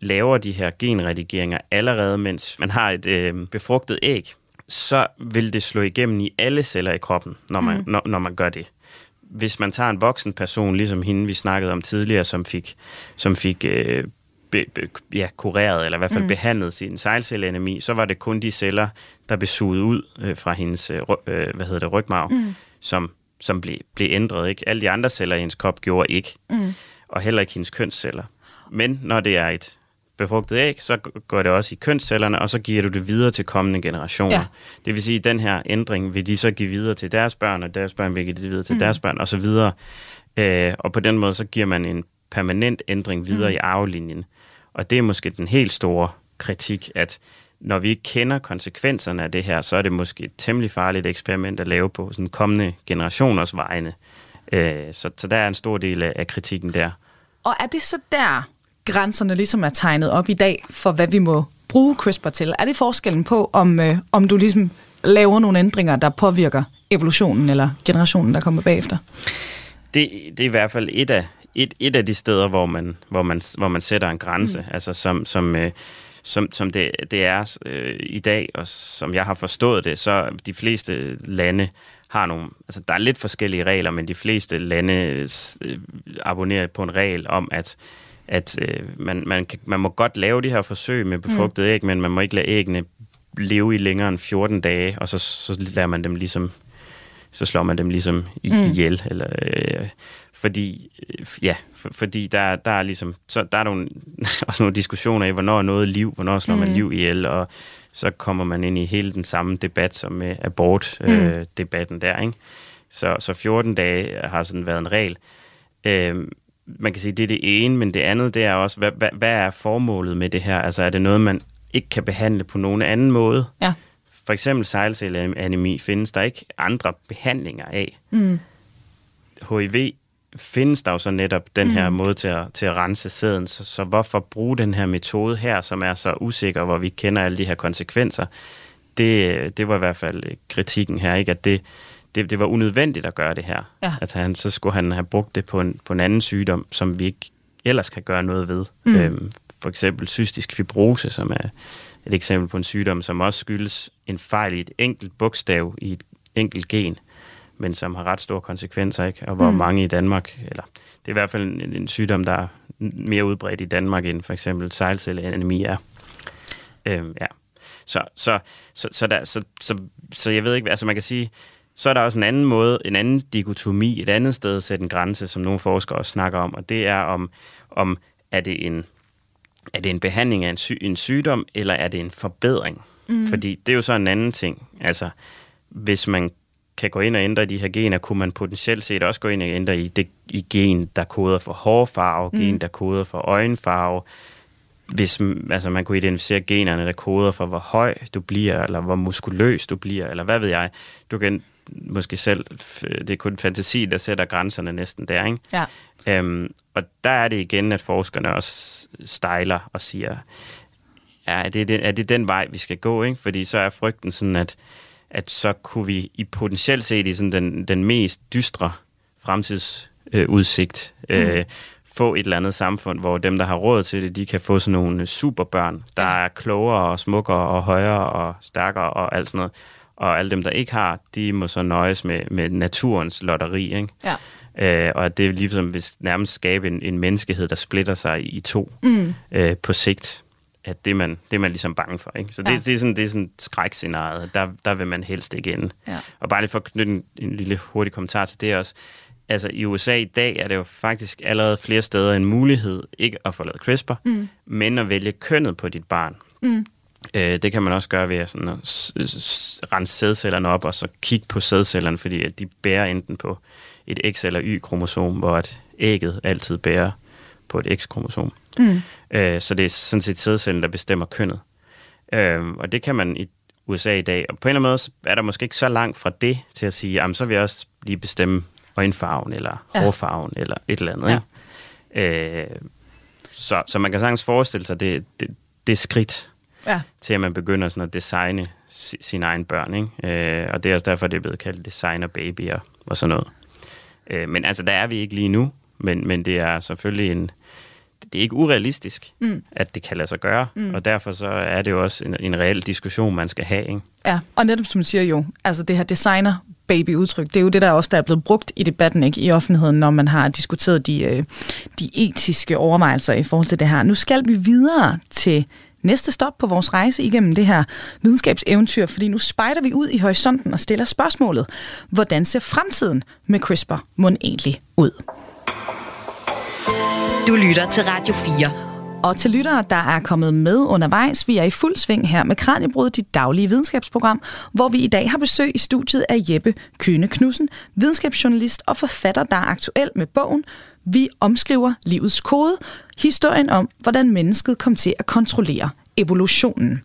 laver de her genredigeringer allerede, mens man har et befrugtet æg, så vil det slå igennem i alle celler i kroppen, når man gør det. Hvis man tager en voksen person, ligesom hende, vi snakkede om tidligere, som fik kureret, eller i hvert fald behandlet sin sejlcelleanemi, så var det kun de celler, der blev suget ud fra hendes rygmarv, som blev ændret. Ikke? Alle de andre celler i hendes krop gjorde ikke, og heller ikke hendes kønsceller. Men når det er et befrugtet æg, så går det også i kønscellerne, og så giver du det videre til kommende generationer. Ja. Det vil sige, at den her ændring vil de så give videre til deres børn, og deres børn vil give det videre til deres børn, og så videre. Og på den måde, så giver man en permanent ændring videre i arvelinjen. Og det er måske den helt store kritik, at når vi ikke kender konsekvenserne af det her, så er det måske et temmelig farligt eksperiment at lave på sådan kommende generationers vegne. Så der er en stor del af kritikken der. Og er det så der, grænserne ligesom er tegnet op i dag for, hvad vi må bruge CRISPR til? Er det forskellen på, om du ligesom laver nogle ændringer, der påvirker evolutionen eller generationen, der kommer bagefter? Det er i hvert fald et af de steder, hvor man sætter en grænse, altså som det er i dag, og som jeg har forstået det, så de fleste lande har nogle, altså der er lidt forskellige regler, men de fleste lande abonnerer på en regel om, at man må godt lave de her forsøg med befrugtede æg, men man må ikke lade æggene leve i længere end 14 dage, og så lader man dem ligesom, så slår man dem ligesom ihjel, eller fordi der er ligesom, så der er også nogle diskussioner i, hvornår er noget liv, hvornår slår man liv ihjel, og så kommer man ind i hele den samme debat som med abort-debatten der, ikke? Så 14 dage har sådan været en regel. Man kan sige, det er det ene, men det andet, det er også, hvad er formålet med det her? Altså, er det noget, man ikke kan behandle på nogen anden måde? Ja. For eksempel sejlcelleanemi findes der ikke andre behandlinger af. Mm. HIV findes der jo så netop den her måde til at rense sæden, så hvorfor bruge den her metode her, som er så usikker, hvor vi kender alle de her konsekvenser? Det var i hvert fald kritikken her, ikke? At det var unødvendigt at gøre det her. Ja. At så skulle han have brugt det på en anden sygdom, som vi ikke ellers kan gøre noget ved. Mm. For eksempel cystisk fibrose, som er et eksempel på en sygdom, som også skyldes en fejl i et enkelt bogstav i et enkelt gen, men som har ret store konsekvenser, ikke? Og hvor mange i Danmark, eller det er i hvert fald en sygdom, der er mere udbredt i Danmark end for eksempel sejlcelleanemi er. Ja. Så jeg ved ikke, altså man kan sige, så er der også en anden måde, en anden dikotomi, et andet sted at sætte en grænse, som nogle forskere også snakker om, og det er om er det en behandling af en sygdom, eller er det en forbedring? Mm. Fordi det er jo så en anden ting. Altså, hvis man kan gå ind og ændre de her gener, kunne man potentielt set også gå ind og ændre i gen, der koder for hårfarve, gen, der koder for øjenfarve. Hvis man kunne identificere generne, der koder for, hvor høj du bliver, eller hvor muskuløs du bliver, eller hvad ved jeg. Du kan måske selv, det er kun fantasi, der sætter grænserne næsten der, ikke? Ja. Og der er det igen, at forskerne også stejler og siger, ja, er det den vej, vi skal gå, ikke? Fordi så er frygten sådan, at så kunne vi i potentielt set i sådan den mest dystre fremtidsudsigt få et eller andet samfund, hvor dem, der har råd til det, de kan få sådan nogle superbørn, der er klogere og smukkere og højere og stærkere og alt sådan noget. Og alle dem, der ikke har, de må så nøjes med naturens lotteri, ikke? Ja. Og det er ligesom, hvis nærmest skabe en menneskehed, der splitter sig i to på sigt, at det er man ligesom bange for, ikke? Så det er sådan skrækscenariet, der vil man helst ikke ende. Ja. Og bare lige for at knytte en lille hurtig kommentar til det også. Altså i USA i dag er det jo faktisk allerede flere steder en mulighed, ikke at få lavet CRISPR, men at vælge kønnet på dit barn. Mm. Det kan man også gøre ved sådan at rense sædcellerne op, og så kigge på sædcellerne, fordi de bærer enten på et X- eller Y-kromosom, hvor et ægget altid bærer på et X-kromosom. Mm. Så det er sådan set sædcellen, der bestemmer kønnet. Og det kan man i USA i dag. Og på en eller anden måde er der måske ikke så langt fra det til at sige, jamen så vil jeg også lige bestemme øjenfarven, eller hårfarven, eller et eller andet. Ja. Så man kan sagtens forestille sig det skridt, til at man begynder sådan at designe sine egne børn, ikke? Og det er også derfor, det er blevet kaldt designer-babyer og sådan noget. Men altså, der er vi ikke lige nu, men det er selvfølgelig det er ikke urealistisk, at det kan lade sig gøre, og derfor så er det jo også en reel diskussion, man skal have, ikke? Ja, og netop som du siger jo, altså det her designer-baby-udtryk, det er jo det, der er blevet brugt i debatten, ikke, i offentligheden, når man har diskuteret de etiske overvejelser i forhold til det her. Nu skal vi videre til næste stop på vores rejse igennem det her videnskabseventyr, fordi nu spejder vi ud i horisonten og stiller spørgsmålet, hvordan ser fremtiden med CRISPR mon egentlig ud? Du lytter til Radio 4. Og til lyttere, der er kommet med undervejs, vi er i fuld sving her med Kraniebrud, dit daglige videnskabsprogram, hvor vi i dag har besøg i studiet af Jeppe Kyhne Knudsen, videnskabsjournalist og forfatter, der er aktuel med bogen Vi omskriver livets kode, historien om, hvordan mennesket kom til at kontrollere evolutionen.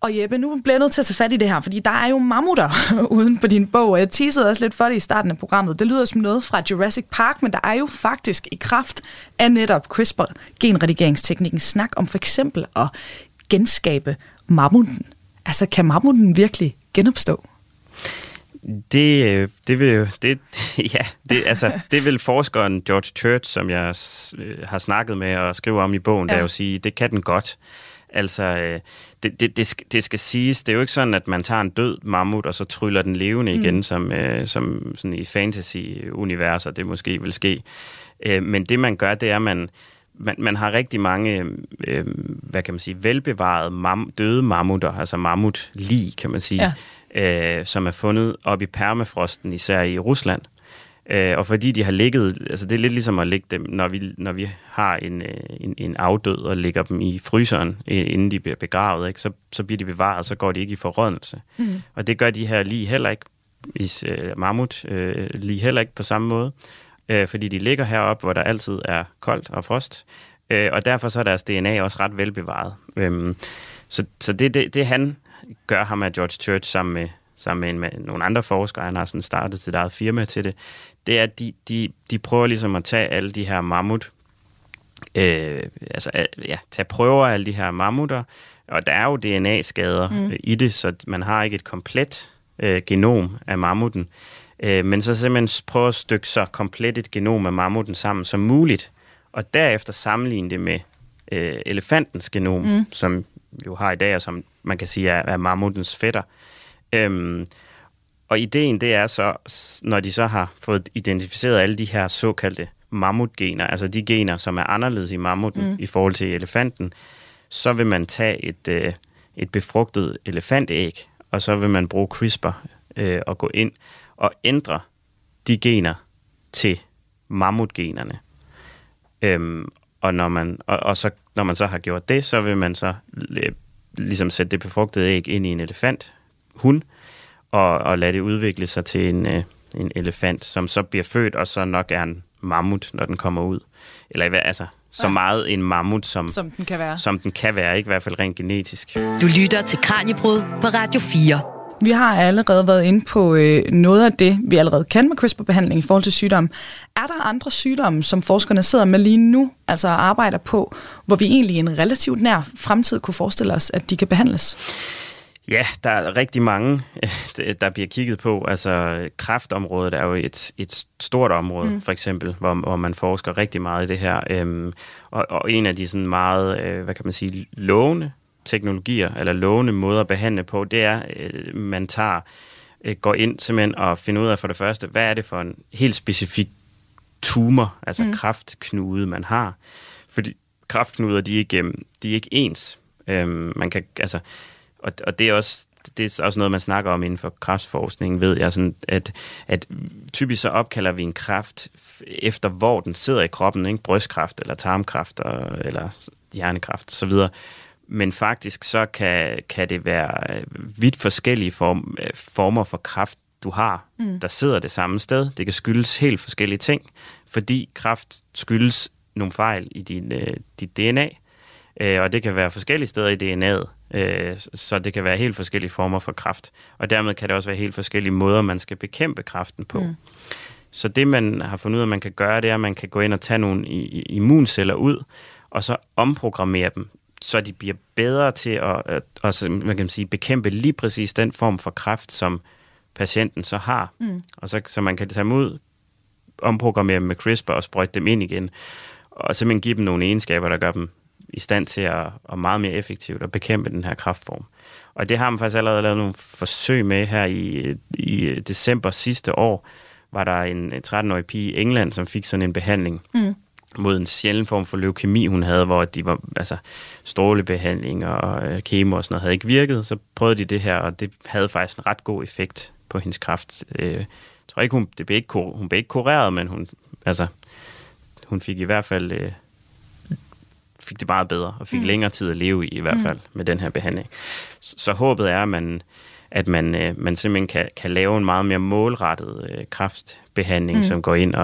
Og Jeppe, nu bliver jeg nødt til at tage fat i det her, fordi der er jo mammutter uden på din bog, og jeg teasede også lidt for det i starten af programmet. Det lyder som noget fra Jurassic Park, men der er jo faktisk i kraft af netop CRISPR-genredigeringsteknikken snak om for eksempel at genskabe mammuten. Altså, kan mammuten virkelig genopstå? Det vil forskeren George Church, som jeg har snakket med og skriver om i bogen, der jo sige, det kan den godt. Altså, det skal siges, det er jo ikke sådan, at man tager en død mammut, og så tryller den levende igen, som sådan i fantasy-universer, det måske vil ske. Men det, man gør, det er, at man har rigtig mange, velbevarede døde mammutter, altså mammutlig, kan man sige, som er fundet op i permafrosten, især i Rusland. Og fordi de har ligget, altså det er lidt ligesom at lægge dem, når vi har en afdød og lægger dem i fryseren, inden de bliver begravet, ikke? Så bliver de bevaret, så går de ikke i forrådnelse. Mm. Og det gør de her lige heller ikke, mammut lige heller ikke på samme måde, fordi de ligger heroppe, hvor der altid er koldt og frost, og derfor så er deres DNA også ret velbevaret. Så det han gør, ham af George Church sammen med nogle andre forskere, han har sådan startet sit eget firma til det, det er, at de prøver ligesom at tage alle de her mammut, tage prøver af alle de her mammutter, og der er jo DNA-skader i det, så man har ikke et komplet genom af mammuten, men så simpelthen prøver at stykke så komplet et genom af mammuten sammen som muligt, og derefter sammenligne det med elefantens genom, som jo har i dag, og som man kan sige er mammutens fætter. Og ideen det er så, når de så har fået identificeret alle de her såkaldte mammutgener, altså de gener, som er anderledes i mammuten i forhold til elefanten, så vil man tage et befrugtet elefantæg, og så vil man bruge CRISPR og gå ind og ændre de gener til mammutgenerne. Når man så har gjort det, så vil man så ligesom sætte det befrugtede æg ind i en elefant, hun, og lade det udvikle sig til en elefant, som så bliver født, og så nok er en mammut, når den kommer ud. Eller altså, så meget en mammut, som den kan være. Som den kan være, ikke? I hvert fald rent genetisk. Du lytter til Kraniebrud på Radio 4. Vi har allerede været inde på noget af det, vi allerede kan med CRISPR-behandling i forhold til sygdomme. Er der andre sygdomme, som forskerne sidder med lige nu, altså arbejder på, hvor vi egentlig i en relativt nær fremtid kunne forestille os, at de kan behandles? Ja, der er rigtig mange, der bliver kigget på. Altså, kræftområdet er jo et stort område, for eksempel, hvor man forsker rigtig meget i det her. Og en af de sådan meget, lovende teknologier, eller lovende måder at behandle på, det er, man går ind simpelthen og finder ud af for det første, hvad er det for en helt specifik tumor, altså kræftknude, man har. Fordi kræftknuder, de er ikke ens. Og det er også noget, man snakker om inden for kræftforskningen, ved jeg, sådan, at typisk så opkalder vi en kræft efter, hvor den sidder i kroppen, ikke? Brystkræft eller tarmkræft eller hjernekræft og så videre. Men faktisk så kan det være vidt forskellige former for kræft, du har, der sidder det samme sted. Det kan skyldes helt forskellige ting, fordi kræft skyldes nogle fejl i dit DNA, og det kan være forskellige steder i DNA'et. Så det kan være helt forskellige former for kræft. Og dermed kan det også være helt forskellige måder, man skal bekæmpe kræften på. Mm. Så det, man har fundet ud af, man kan gøre, det er, at man kan gå ind og tage nogle immunceller ud, og så omprogrammere dem, så de bliver bedre til at bekæmpe lige præcis den form for kræft, som patienten så har. Mm. Og så man kan tage dem ud, omprogrammere dem med CRISPR og sprøjte dem ind igen. Og simpelthen give dem nogle egenskaber, der gør dem i stand til at meget mere effektivt at bekæmpe den her kræftform. Og det har man faktisk allerede lavet nogle forsøg med her i december sidste år, var der en 13-årig pige i England, som fik sådan en behandling mod en sjælden form for leukemi, hun havde, hvor strålebehandling og kemo og sådan noget havde ikke virket. Så prøvede de det her, og det havde faktisk en ret god effekt på hendes kræft. Hun blev ikke kureret, men hun fik i hvert fald fik det bare bedre, og fik længere tid at leve i hvert fald, med den her behandling. Så håbet er, at man simpelthen kan lave en meget mere målrettet kræftbehandling, som går ind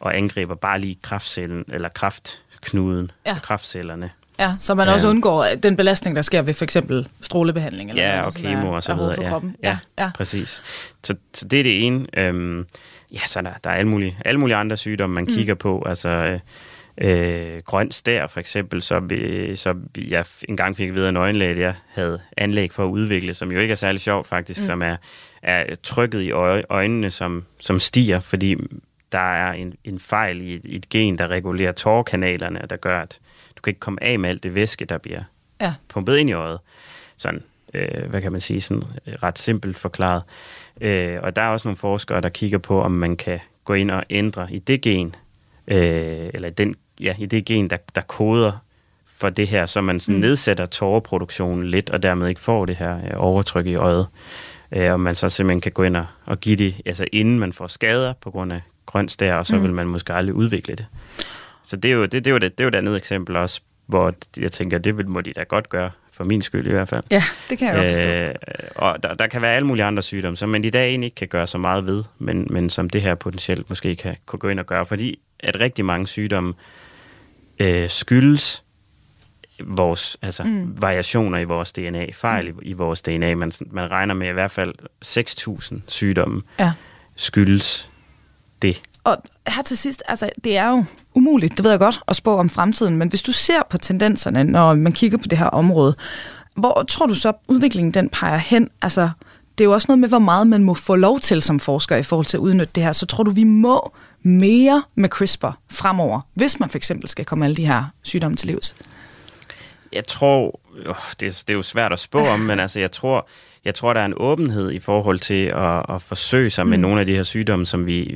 og angriber bare lige kræftcellen, eller kræftknuden, kræftcellerne. Ja, så man også undgår den belastning, der sker ved for eksempel strålebehandling. Eller og kemo og så videre. Ja, præcis. Så det er det ene. Så der er alle mulige andre sygdomme, man kigger på. Altså grøn stær for eksempel, så jeg engang fik at vide af en øjenlæge, jeg havde anlæg for at udvikle, som jo ikke er særlig sjovt faktisk, som er trykket i øjnene, som stiger, fordi der er en fejl i et gen, der regulerer tårekanalerne, og der gør, at du kan ikke komme af med alt det væske, der bliver pumpet ind i øjet. Sådan, hvad kan man sige, sådan ret simpelt forklaret. Og der er også nogle forskere, der kigger på, om man kan gå ind og ændre i det gen, i det gen, der koder for det her, så man sådan nedsætter tåreproduktionen lidt, og dermed ikke får det her overtryk i øjet. Og man så simpelthen kan gå ind og give det, altså inden man får skader på grund af grøn stær, og så vil man måske aldrig udvikle det. Så det er jo det er jo et andet eksempel også, hvor jeg tænker, det må de da godt gøre, for min skyld i hvert fald. Ja, det kan jeg godt forstå. Og der kan være alle mulige andre sygdomme, som man i dag egentlig ikke kan gøre så meget ved, men som det her potentielt måske kan gå ind og gøre, fordi at rigtig mange sygdomme skyldes vores, variationer i vores DNA, fejl i vores DNA. Man regner med i hvert fald 6.000 sygdomme skyldes det. Og her til sidst, altså det er jo umuligt, det ved jeg godt, at spå om fremtiden, men hvis du ser på tendenserne, når man kigger på det her område, hvor tror du så udviklingen den peger hen? Altså det er jo også noget med, hvor meget man må få lov til som forsker i forhold til at udnytte det her. Så tror du, vi må mere med CRISPR fremover, hvis man for eksempel skal komme alle de her sygdomme til livs? Jeg tror, det er jo svært at spå om, men altså jeg tror, der er en åbenhed i forhold til at forsøge sig med nogle af de her sygdomme, som vi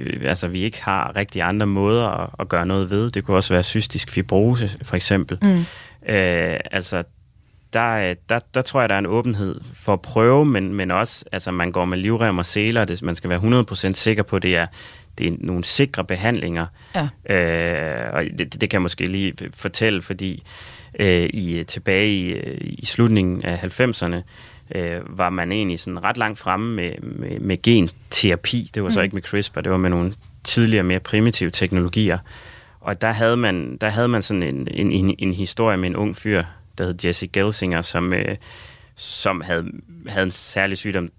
ikke har rigtig andre måder at gøre noget ved. Det kunne også være cystisk fibrose, for eksempel. Der tror jeg, der er en åbenhed for at prøve, men også, altså man går med livrem og seler, man skal være 100% sikker på, det er nogle sikre behandlinger. Ja. Og det kan jeg måske lige fortælle, fordi tilbage i slutningen af 90'erne, var man egentlig sådan ret langt fremme med genterapi. Det var så ikke med CRISPR, det var med nogle tidligere, mere primitive teknologier. Og der havde man sådan en historie med en ung fyr, der hed Jesse Gelsinger, som havde en særlig sygdom,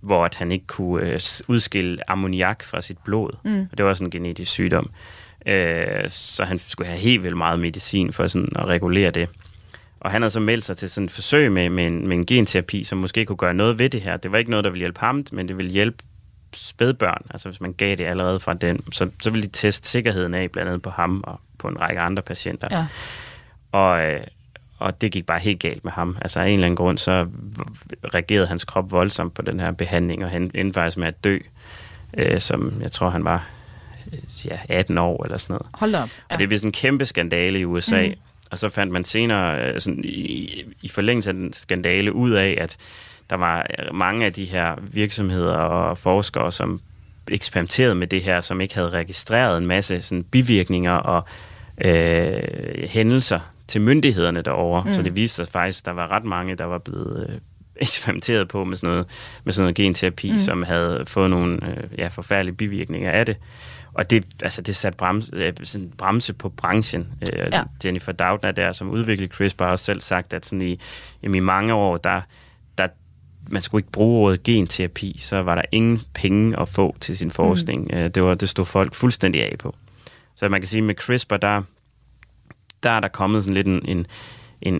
hvor at han ikke kunne udskille ammoniak fra sit blod. Og det var sådan en genetisk sygdom. Så han skulle have helt vildt meget medicin for sådan at regulere det. Og han havde så meldt sig til sådan et forsøg med en genterapi, som måske kunne gøre noget ved det her. Det var ikke noget, der ville hjælpe ham, men det ville hjælpe spædbørn. Altså hvis man gav det allerede fra den, så ville de teste sikkerheden af, blandt andet på ham og på en række andre patienter. Ja. Og det gik bare helt galt med ham. Altså af en eller anden grund, så reagerede hans krop voldsomt på den her behandling, og han endte faktisk med at dø, som jeg tror, han var 18 år eller sådan noget. Hold op. Ja. Og det blev sådan en kæmpe skandale i USA, og så fandt man senere sådan, i forlængelse af den skandale ud af, at der var mange af de her virksomheder og forskere, som eksperimenterede med det her, som ikke havde registreret en masse sådan, bivirkninger og hændelser til myndighederne derovre. Så det viste sig faktisk, at der var ret mange, der var blevet eksperimenteret på med sådan noget genterapi, som havde fået nogle forfærdelige bivirkninger af det. Og det satte bremse på branchen. Jennifer Doudna der, som udviklede CRISPR, har også selv sagt, at sådan i mange år, man skulle ikke bruge ordet genterapi, så var der ingen penge at få til sin forskning. Det stod folk fuldstændig af på. Så man kan sige, at med CRISPR, der er der kommet sådan lidt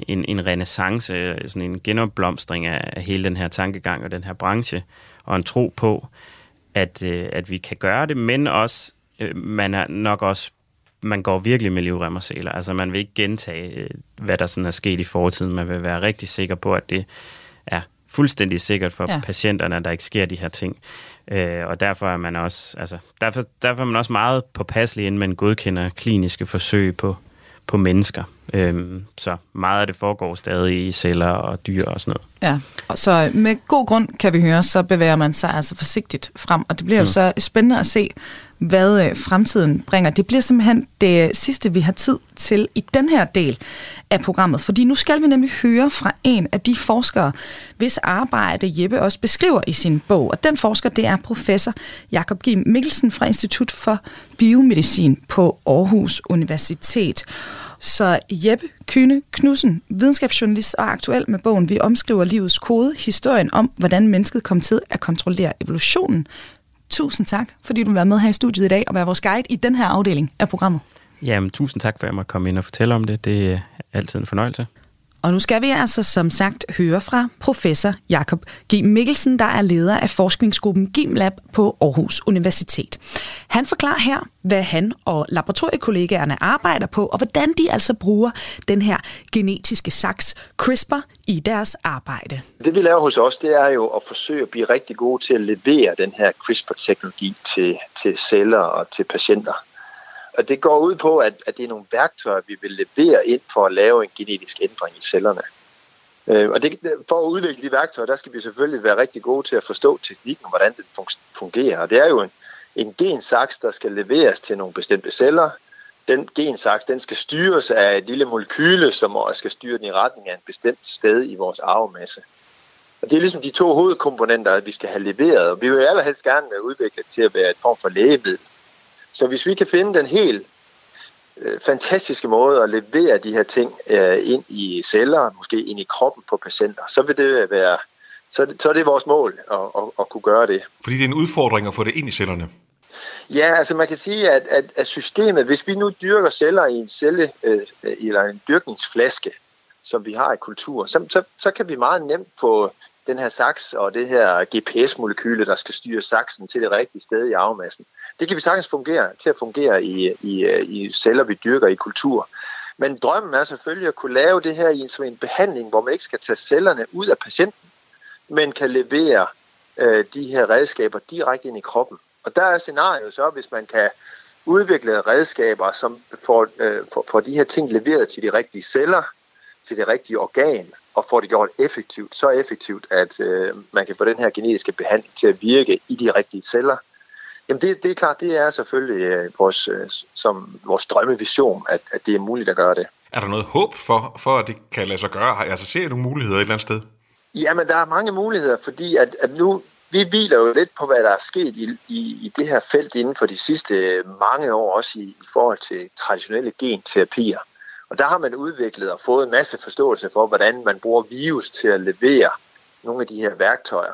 en renaissance, sådan en genopblomstring af hele den her tankegang og den her branche, og en tro på, at vi kan gøre det, men også man går virkelig med livrem og seler. Altså man vil ikke gentage, hvad der sådan er sket i fortiden. Man vil være rigtig sikker på, at det er fuldstændig sikkert for patienterne, at der ikke sker de her ting. Og derfor er man også, derfor er man også meget påpasselig, inden man godkender kliniske forsøg på mennesker. Så meget af det foregår stadig i celler og dyr og sådan noget. Ja, og så med god grund kan vi høre, så bevæger man sig altså forsigtigt frem, og det bliver jo så spændende at se, hvad fremtiden bringer. Det bliver simpelthen det sidste, vi har tid til i den her del af programmet, fordi nu skal vi nemlig høre fra en af de forskere, hvis arbejde Jeppe også beskriver i sin bog, og den forsker, det er professor Jacob Giehm Mikkelsen fra Institut for Biomedicin på Aarhus Universitet. Så Jeppe Kyhne Knudsen, videnskabsjournalist og aktuel med bogen Vi omskriver livets kode, historien om, hvordan mennesket kom til at kontrollere evolutionen. Tusind tak, fordi du var med her i studiet i dag og var vores guide i den her afdeling af programmet. Jamen, tusind tak for, at jeg måtte komme ind og fortælle om det. Det er altid en fornøjelse. Og nu skal vi altså som sagt høre fra professor Jacob Giehm Mikkelsen, der er leder af forskningsgruppen GIMLAB på Aarhus Universitet. Han forklarer her, hvad han og laboratoriekollegaerne arbejder på, og hvordan de altså bruger den her genetiske saks CRISPR i deres arbejde. Det vi laver hos os, det er jo at forsøge at blive rigtig gode til at levere den her CRISPR-teknologi til celler og til patienter. Og det går ud på, at det er nogle værktøjer, vi vil levere ind for at lave en genetisk ændring i cellerne. Og det, for at udvikle de værktøjer, der skal vi selvfølgelig være rigtig gode til at forstå teknikken, hvordan den fungerer. Og det er jo en gensaks, der skal leveres til nogle bestemte celler. Den gensaks, den skal styres af et lille molekyle, som også skal styre den i retning af en bestemt sted i vores arvemasse. Og det er ligesom de to hovedkomponenter, vi skal have leveret. Og vi vil allerhelst gerne udvikle det til at være et form for lægemiddel. Så hvis vi kan finde den helt fantastiske måde at levere de her ting ind i celler, måske ind i kroppen på patienter, så vil det være, så er det vores mål at kunne gøre det. Fordi det er en udfordring at få det ind i cellerne? Ja, altså man kan sige, at systemet, hvis vi nu dyrker celler i en celle eller en dyrkningsflaske, som vi har i kultur, så kan vi meget nemt få den her saks og det her GPS-molekyle, der skal styre saksen til det rigtige sted i arvemassen. Det kan vi sagtens fungere i celler, vi dyrker i kultur. Men drømmen er selvfølgelig at kunne lave det her i en behandling, hvor man ikke skal tage cellerne ud af patienten, men kan levere de her redskaber direkte ind i kroppen. Og der er scenariet så, hvis man kan udvikle redskaber, som får de her ting leveret til de rigtige celler, til det rigtige organ, og får det gjort effektivt, så effektivt, at man kan få den her genetiske behandling til at virke i de rigtige celler. Jamen det er klart, det er selvfølgelig vores drømmevision, at det er muligt at gøre det. Er der noget håb for at det kan lade sig gøre? Altså ser I nogle muligheder et eller andet sted? Jamen der er mange muligheder, fordi at nu, vi hviler jo lidt på, hvad der er sket i det her felt inden for de sidste mange år, også i forhold til traditionelle genterapier. Og der har man udviklet og fået en masse forståelse for, hvordan man bruger virus til at levere nogle af de her værktøjer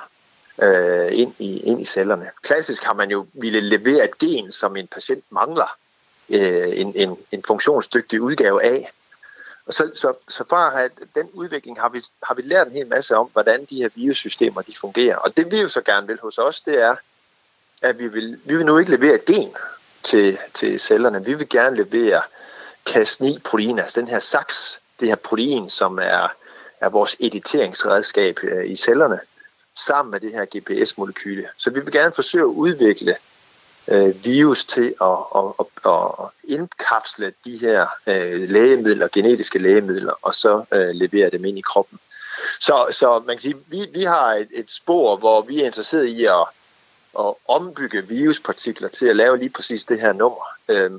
ind i cellerne. Klassisk har man jo ville levere et gen, som en patient mangler en funktionsdygtig udgave af. Og så far har den udvikling har vi lært en hel masse om, hvordan de her virussystemer de fungerer. Og det vi jo så gerne vil hos os, det er, at vi vil nu ikke levere et gen til cellerne. Vi vil gerne levere Cas9-protein, altså den her saks, det her protein, som er vores editeringsredskab i cellerne, sammen med det her GPS-molekyle. Så vi vil gerne forsøge at udvikle virus til at indkapsle de her lægemidler, genetiske lægemidler, og så levere dem ind i kroppen. Så man kan sige, vi har et spor, hvor vi er interesseret i at ombygge viruspartikler til at lave lige præcis det her nummer.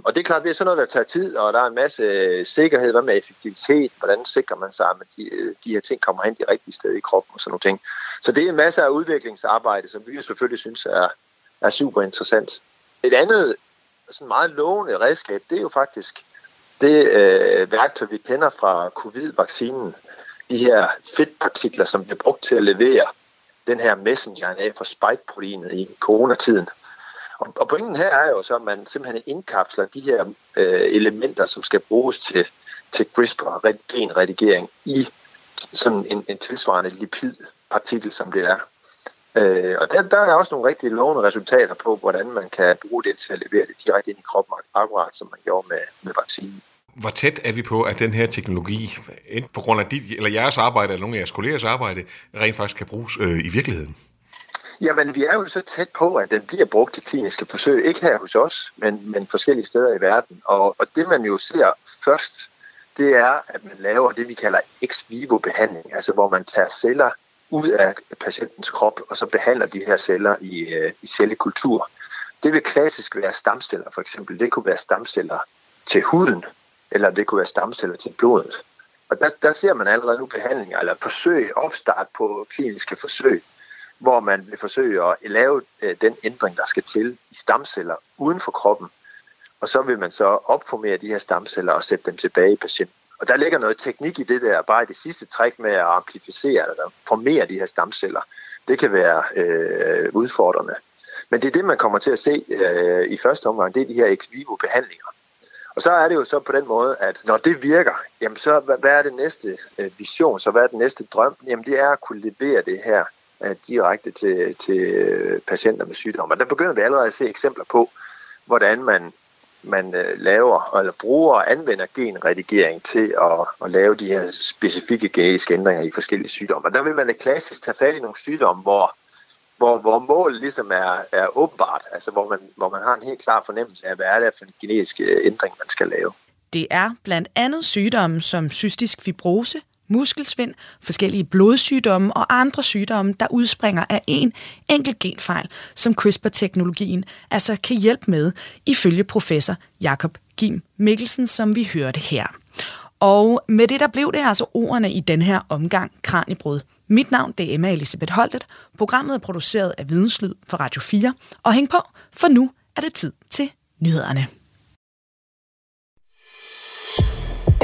Og det er klart, det er sådan noget, der tager tid, og der er en masse sikkerhed, hvad med effektivitet, hvordan sikrer man sig, at de her ting kommer hen de rigtige steder i kroppen og sådan nogle ting. Så det er en masse af udviklingsarbejde, som vi selvfølgelig synes er super interessant. Et andet sådan meget lovende redskab, det er jo faktisk det værktøj, vi kender fra covid-vaccinen. De her fedtpartikler, som bliver brugt til at levere den her messenger-RNA for spike-proteinet i coronatiden. Og pointen her er jo så, at man simpelthen indkapsler de her elementer, som skal bruges til CRISPR-genredigering i sådan en tilsvarende lipidpartikel, som det er. Og der er også nogle rigtig lovende resultater på, hvordan man kan bruge det til at levere det direkte ind i kroppen, akkurat som man gjorde med vaccinen. Hvor tæt er vi på, at den her teknologi, enten på grund af jeres arbejde eller nogle af jeres kollegers arbejde, rent faktisk kan bruges i virkeligheden? Jamen, vi er jo så tæt på, at den bliver brugt til kliniske forsøg. Ikke her hos os, men forskellige steder i verden. Og det, man jo ser først, det er, at man laver det, vi kalder ex vivo-behandling, altså hvor man tager celler ud af patientens krop, og så behandler de her celler i cellekultur. Det vil klassisk være stamceller, for eksempel. Det kunne være stamceller til huden, eller det kunne være stamceller til blodet. Og der ser man allerede nu behandlinger, eller forsøg, opstart på kliniske forsøg, hvor man vil forsøge at lave den ændring, der skal til i stamceller uden for kroppen. Og så vil man så opformere de her stamceller og sætte dem tilbage i patienten. Og der ligger noget teknik i det der, bare i det sidste træk med at amplificere eller formere de her stamceller. Det kan være udfordrende. Men det er det, man kommer til at se i første omgang, det er de her ex vivo behandlinger. Og så er det jo så på den måde, at når det virker, jamen så hvad er det næste vision, så hvad er det næste drøm? Jamen det er at kunne levere det her direkte til patienter med sygdomme. Og der begynder vi allerede at se eksempler på, hvordan man laver eller bruger og anvender genredigering til at lave de her specifikke genetiske ændringer i forskellige sygdomme. Og der vil man klassisk tage fat i nogle sygdomme, hvor målet ligesom er åbenbart, altså hvor man har en helt klar fornemmelse af, hvad er det for en genetisk ændring, man skal lave. Det er blandt andet sygdomme som cystisk fibrose, muskelsvind, forskellige blodsygdomme og andre sygdomme, der udspringer af en enkelt genfejl, som CRISPR-teknologien altså kan hjælpe med, ifølge professor Jacob Giehm Mikkelsen, som vi hørte her. Og med det, der blev det altså ordene i den her omgang Kraniebrud. Mit navn det er Emma Elisabeth Holtet. Programmet er produceret af Videnslyd for Radio 4. Og hæng på, for nu er det tid til nyhederne.